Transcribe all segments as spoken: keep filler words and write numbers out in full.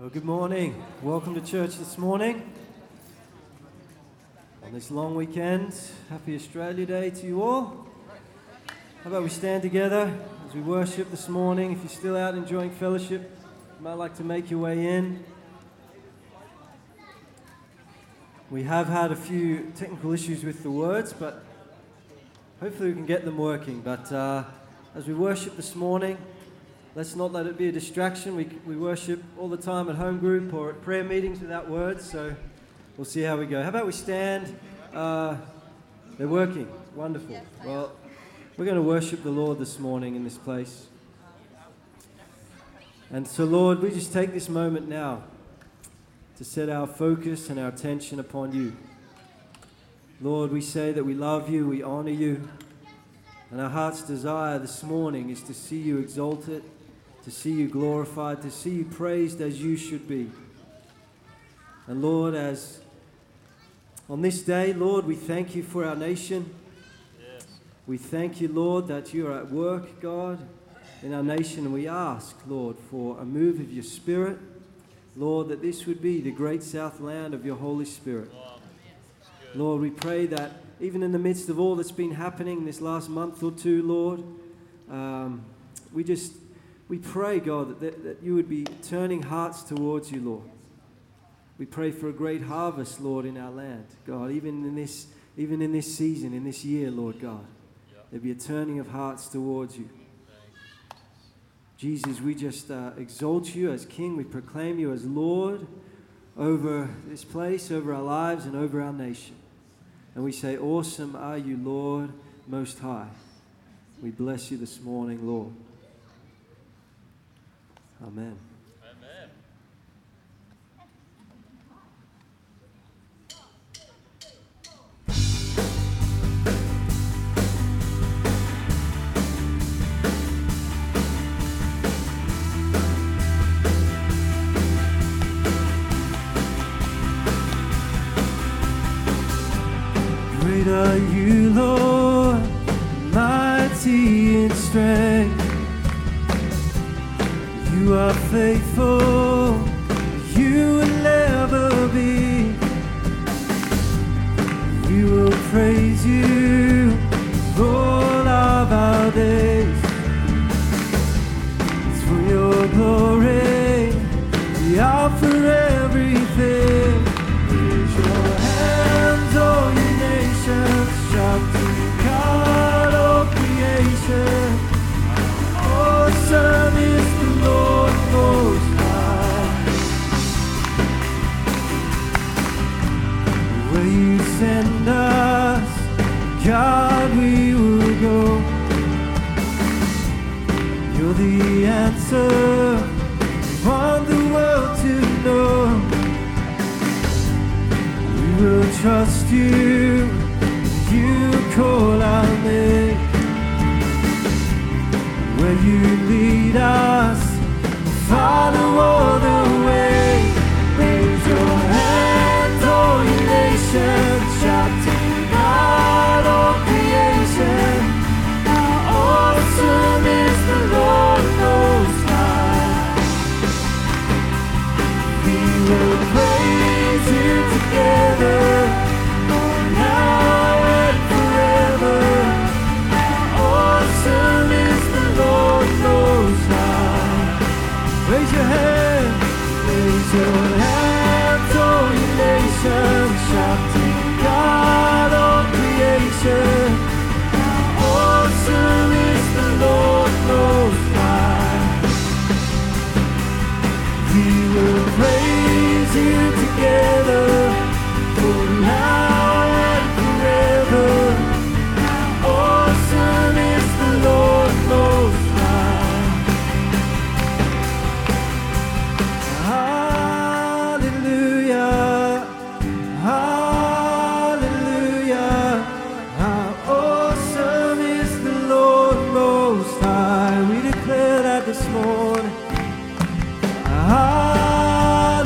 Well, good morning. Welcome to church this morning. On this long weekend, happy Australia Day to you all. How about we stand together as we worship this morning? If you're still out enjoying fellowship, you might like to make your way in. We have had a few technical issues with the words, but hopefully we can get them working. But uh, as we worship this morning, let's not let it be a distraction. We we worship all the time at home group or at prayer meetings without words, so we'll see how we go. How about we stand? Uh, they're working. Wonderful. Yes, well, we're going to worship the Lord this morning in this place. And so, Lord, we just take this moment now to set our focus and our attention upon you. Lord, we say that we love you, we honor you, and our heart's desire this morning is to see you exalted, to see you glorified, to see you praised as you should be. And Lord, as on this day, Lord, we thank you for our nation. Yes. We thank you, Lord, that you are at work, God, in our nation. And we ask, Lord, for a move of your Spirit. Lord, that this would be the great South Land of your Holy Spirit. Wow. Lord, we pray that even in the midst of all that's been happening this last month or two, Lord, um, we just, we pray, God, that, that you would be turning hearts towards you, Lord. We pray for a great harvest, Lord, in our land, God, even in this, even in this season, in this year, Lord God. There'd be a turning of hearts towards you. Jesus, we just uh, exalt you as King. We proclaim you as Lord over this place, over our lives, and over our nation. And we say, awesome are you, Lord, most high. We bless you this morning, Lord. Amen. Amen. Great are you, Lord, mighty in strength. You are faithful, you will never be. We will praise you all of our days. It's for your glory, we are for everything. Raise your hands, oh, you. Shout to God, all creation. Awesome is the Lord most high. Where you send us, God, we will go. You're the answer we want the world to know. We will trust you. You call our name. Where you lead us, we'll follow all the way. Raise your hands, all you nations. Shout to God, all creation. How awesome is the Lord most high. We will praise you together. Raise your hand, raise your hands, all you nations, shout to God, all creation. How awesome is the Lord most high. We will praise you together, for now and forever. How awesome is the Lord most high. This morning, ah.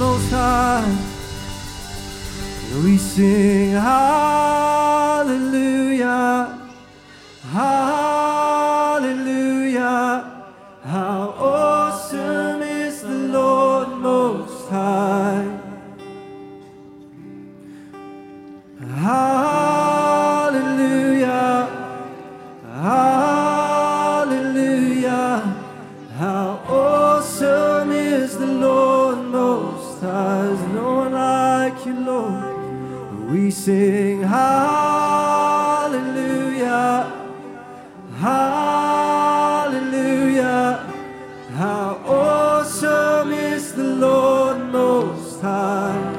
Most High, and we sing hallelujah, hallelujah. How awesome is the Lord Most High. Hallelujah, hallelujah. How awesome is the Lord Most High. There's no one like you, Lord. We sing hallelujah, hallelujah. How awesome is the Lord Most High.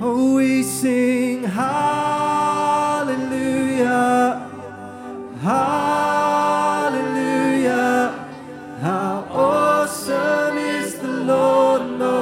Oh, we sing hallelujah, hallelujah. How awesome is the Lord Most High.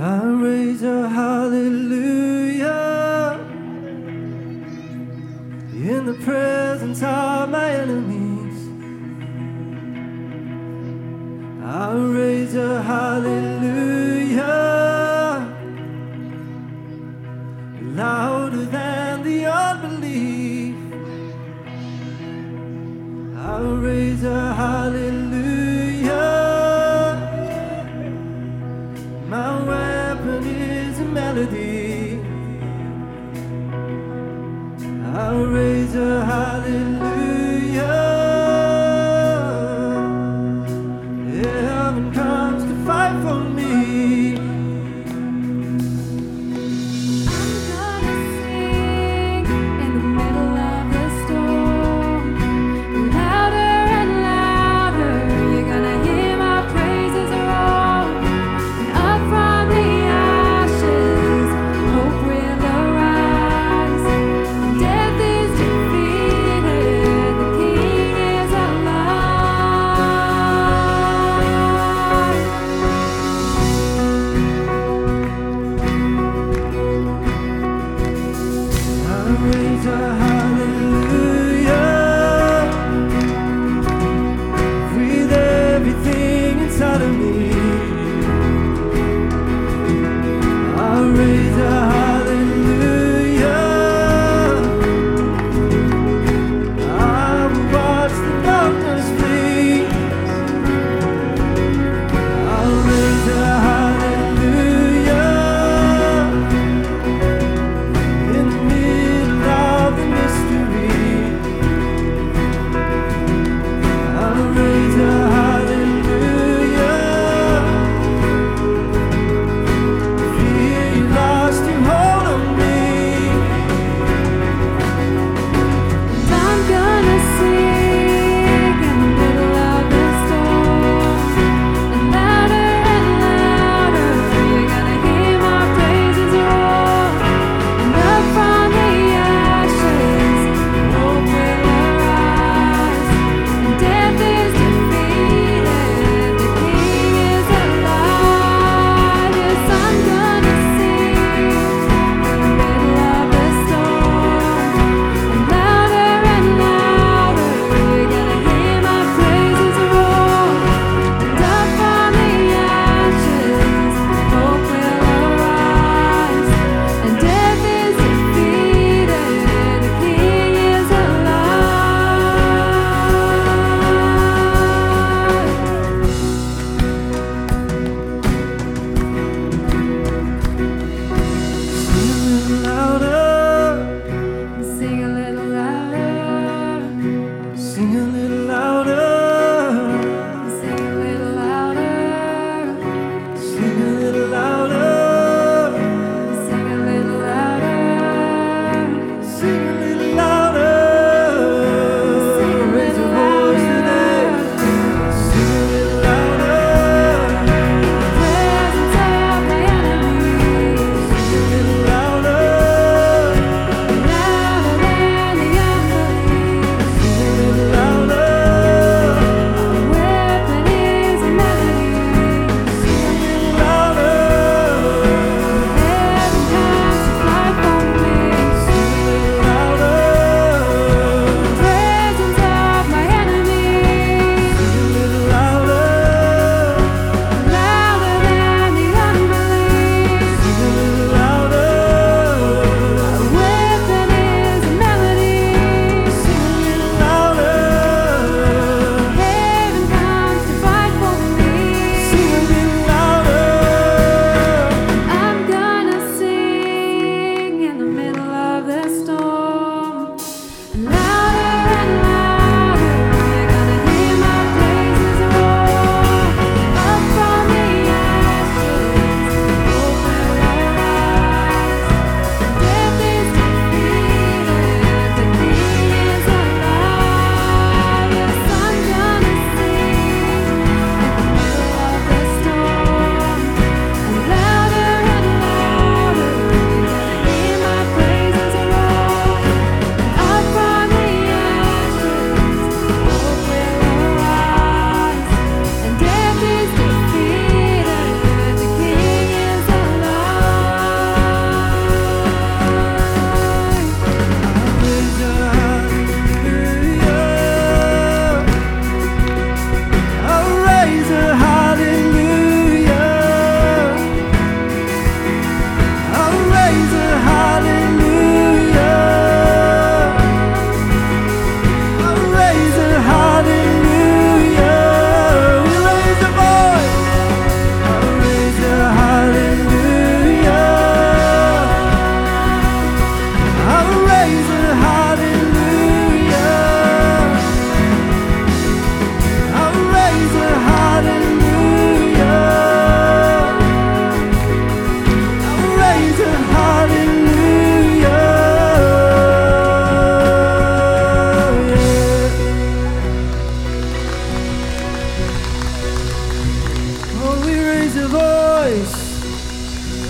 I raise a hallelujah in the presence of my enemies. I raise a hallelujah louder than the unbelief. I raise a hallelujah. My weapon is a melody. I'll raise a hallelujah. Heaven comes to fight for me. Death is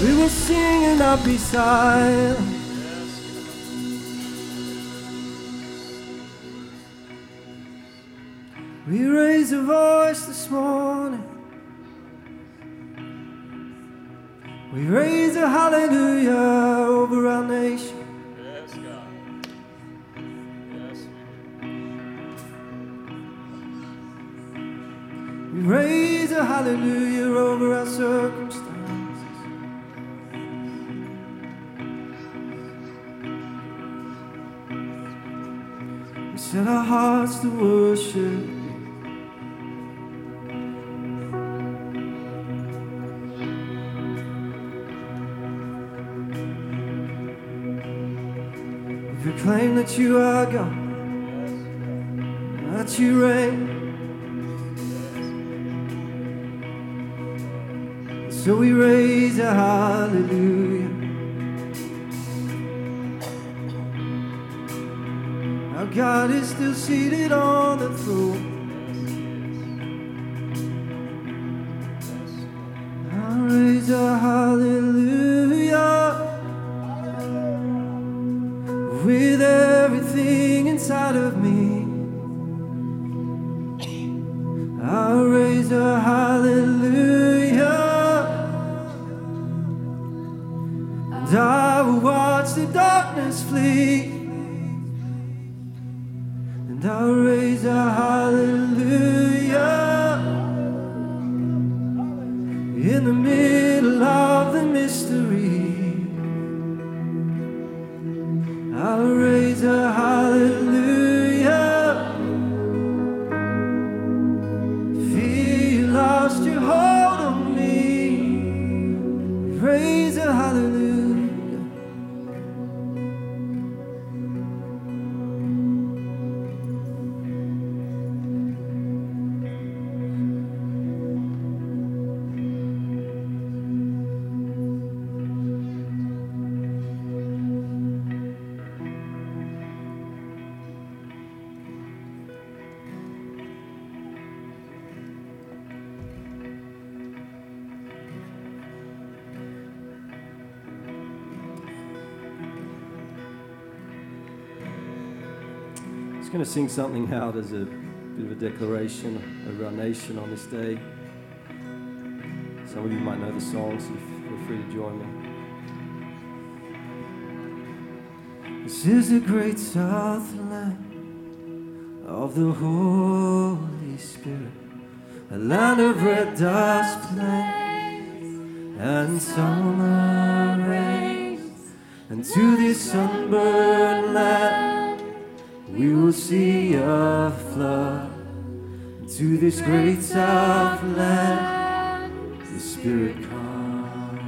We will sing and not be silent. We raised a voice this morning. We raise a hallelujah over our nation. Yes, God. Yes. We raise a hallelujah over our circumstances. We set our hearts to worship. Claim that you are God, that you reign. So we raise a hallelujah. Our God is still seated on the throne. I raise a hallelujah. With everything inside of me, I'll raise a hallelujah. And I will watch the darkness flee. And I'll raise a hallelujah. In the middle of the mystery, I'll raise a hallelujah. Fear you lost your hold on me. Raise a hallelujah. I'm just going to sing something out as a bit of a declaration over our nation on this day. Some of you might know the songs, so feel free to join me. This is the great Southland of the Holy Spirit, a land of red dust plains and summer rains, and to this sunburned land we will see a flood. To this great Southland the Spirit comes.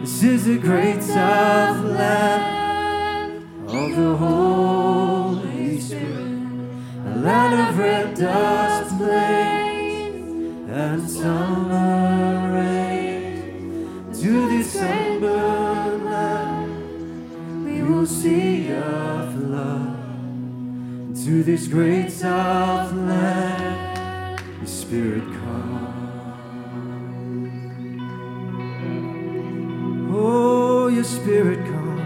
This is the great Southland of the Holy Spirit, a land of red dust plains and summer rain. To this sunburned land we will see a to this great Southland, the Spirit come. Oh, your Spirit come.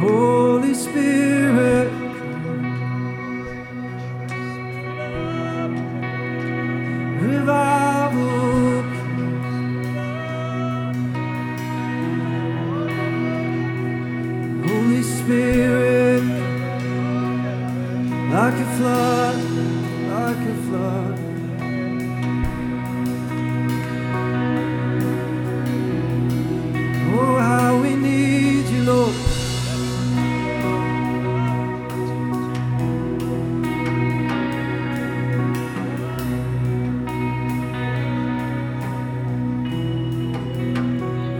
Holy Spirit come. Revival. Spirit, like a flood, like a flood. Oh, how we need you, Lord.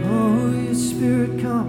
Oh, your Spirit come.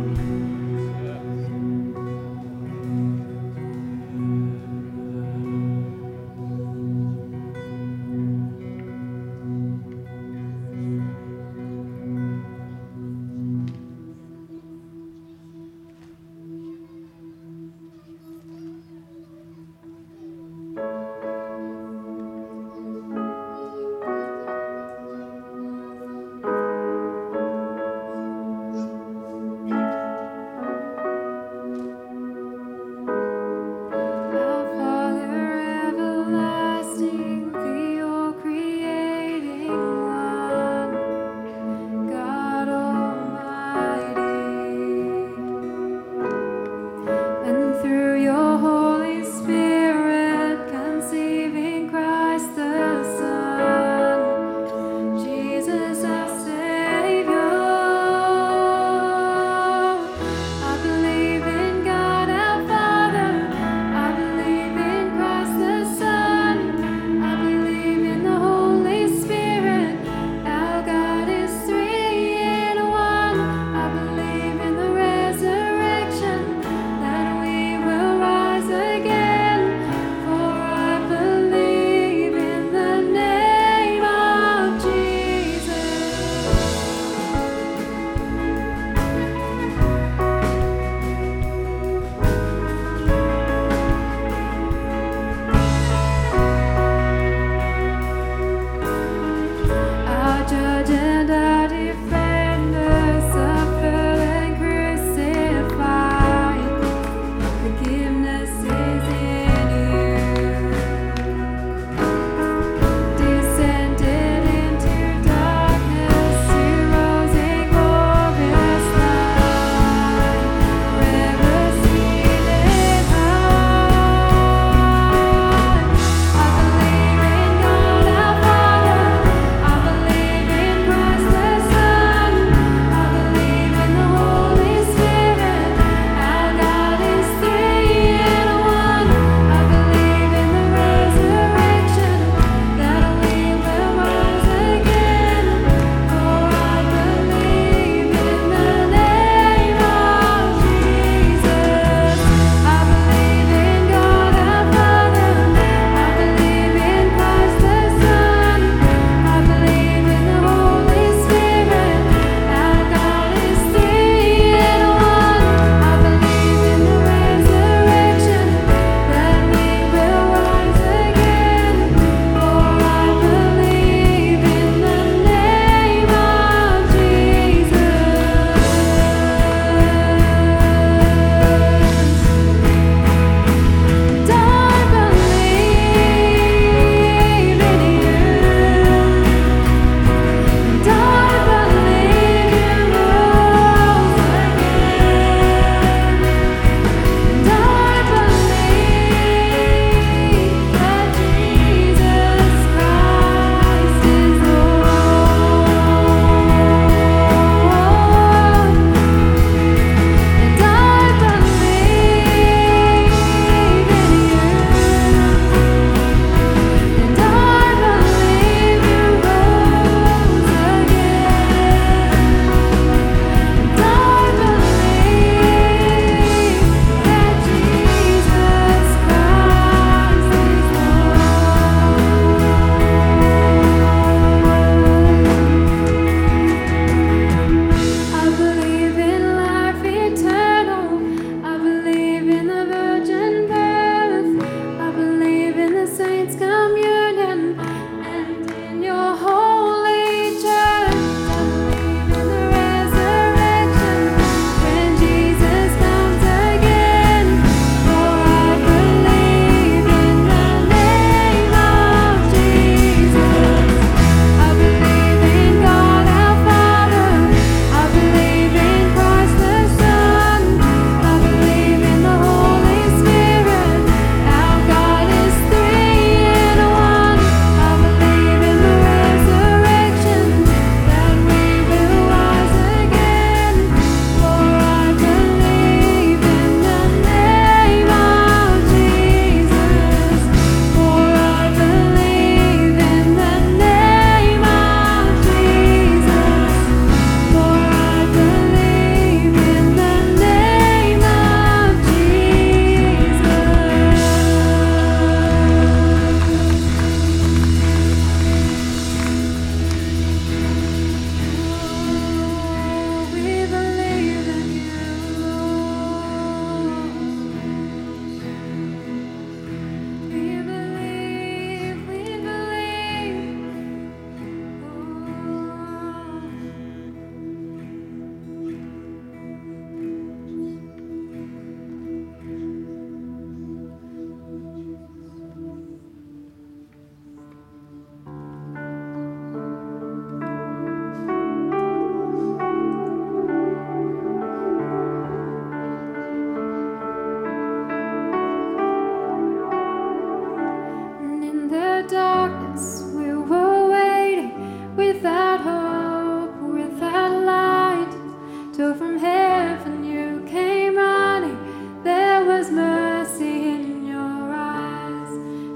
the darkness, we were waiting without hope, without light, till from heaven you came running. There was mercy in your eyes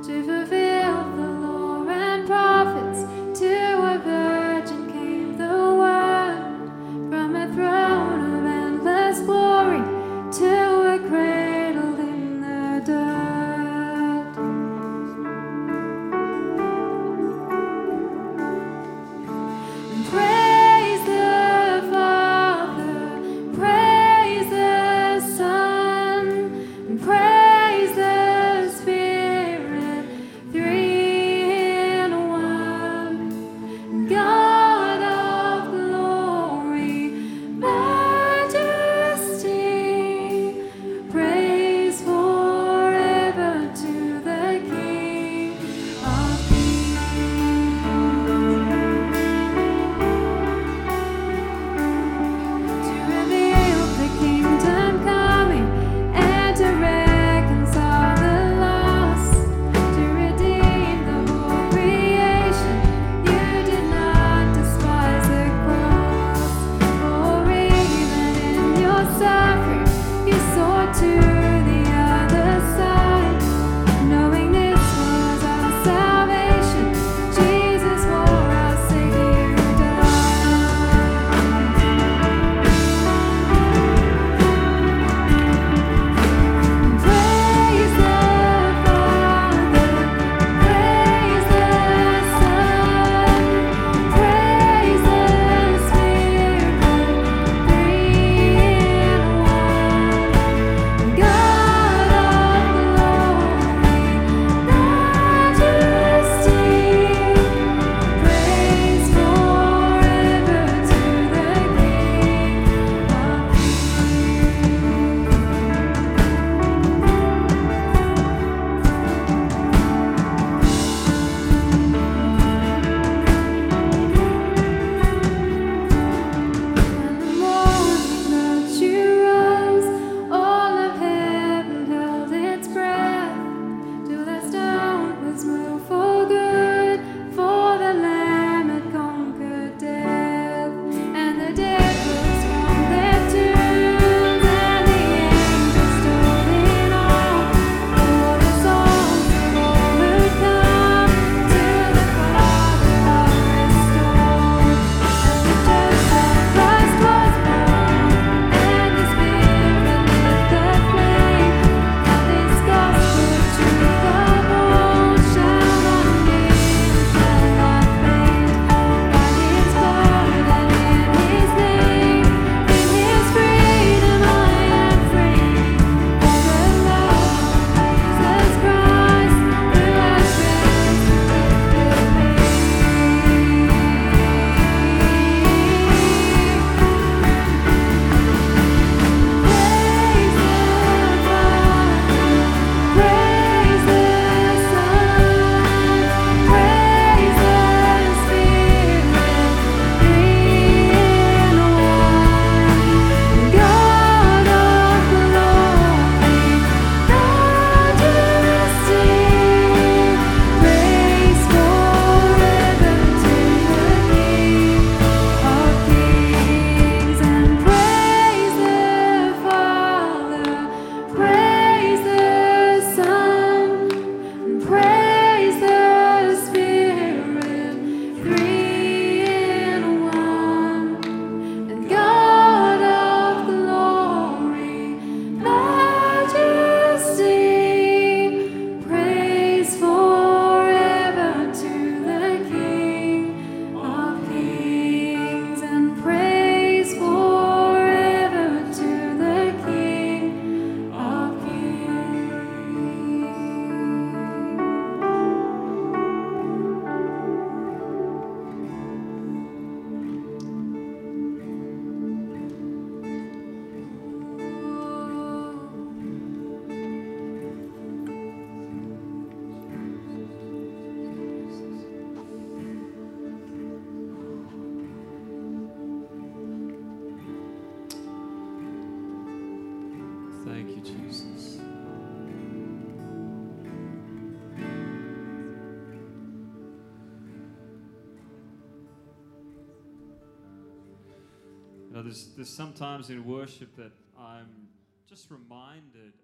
to fulfill the law and prophets. To a virgin came the word from a throne of endless glory to a cradle in the dirt. Jesus. You know, there's, there's sometimes in worship that I'm just reminded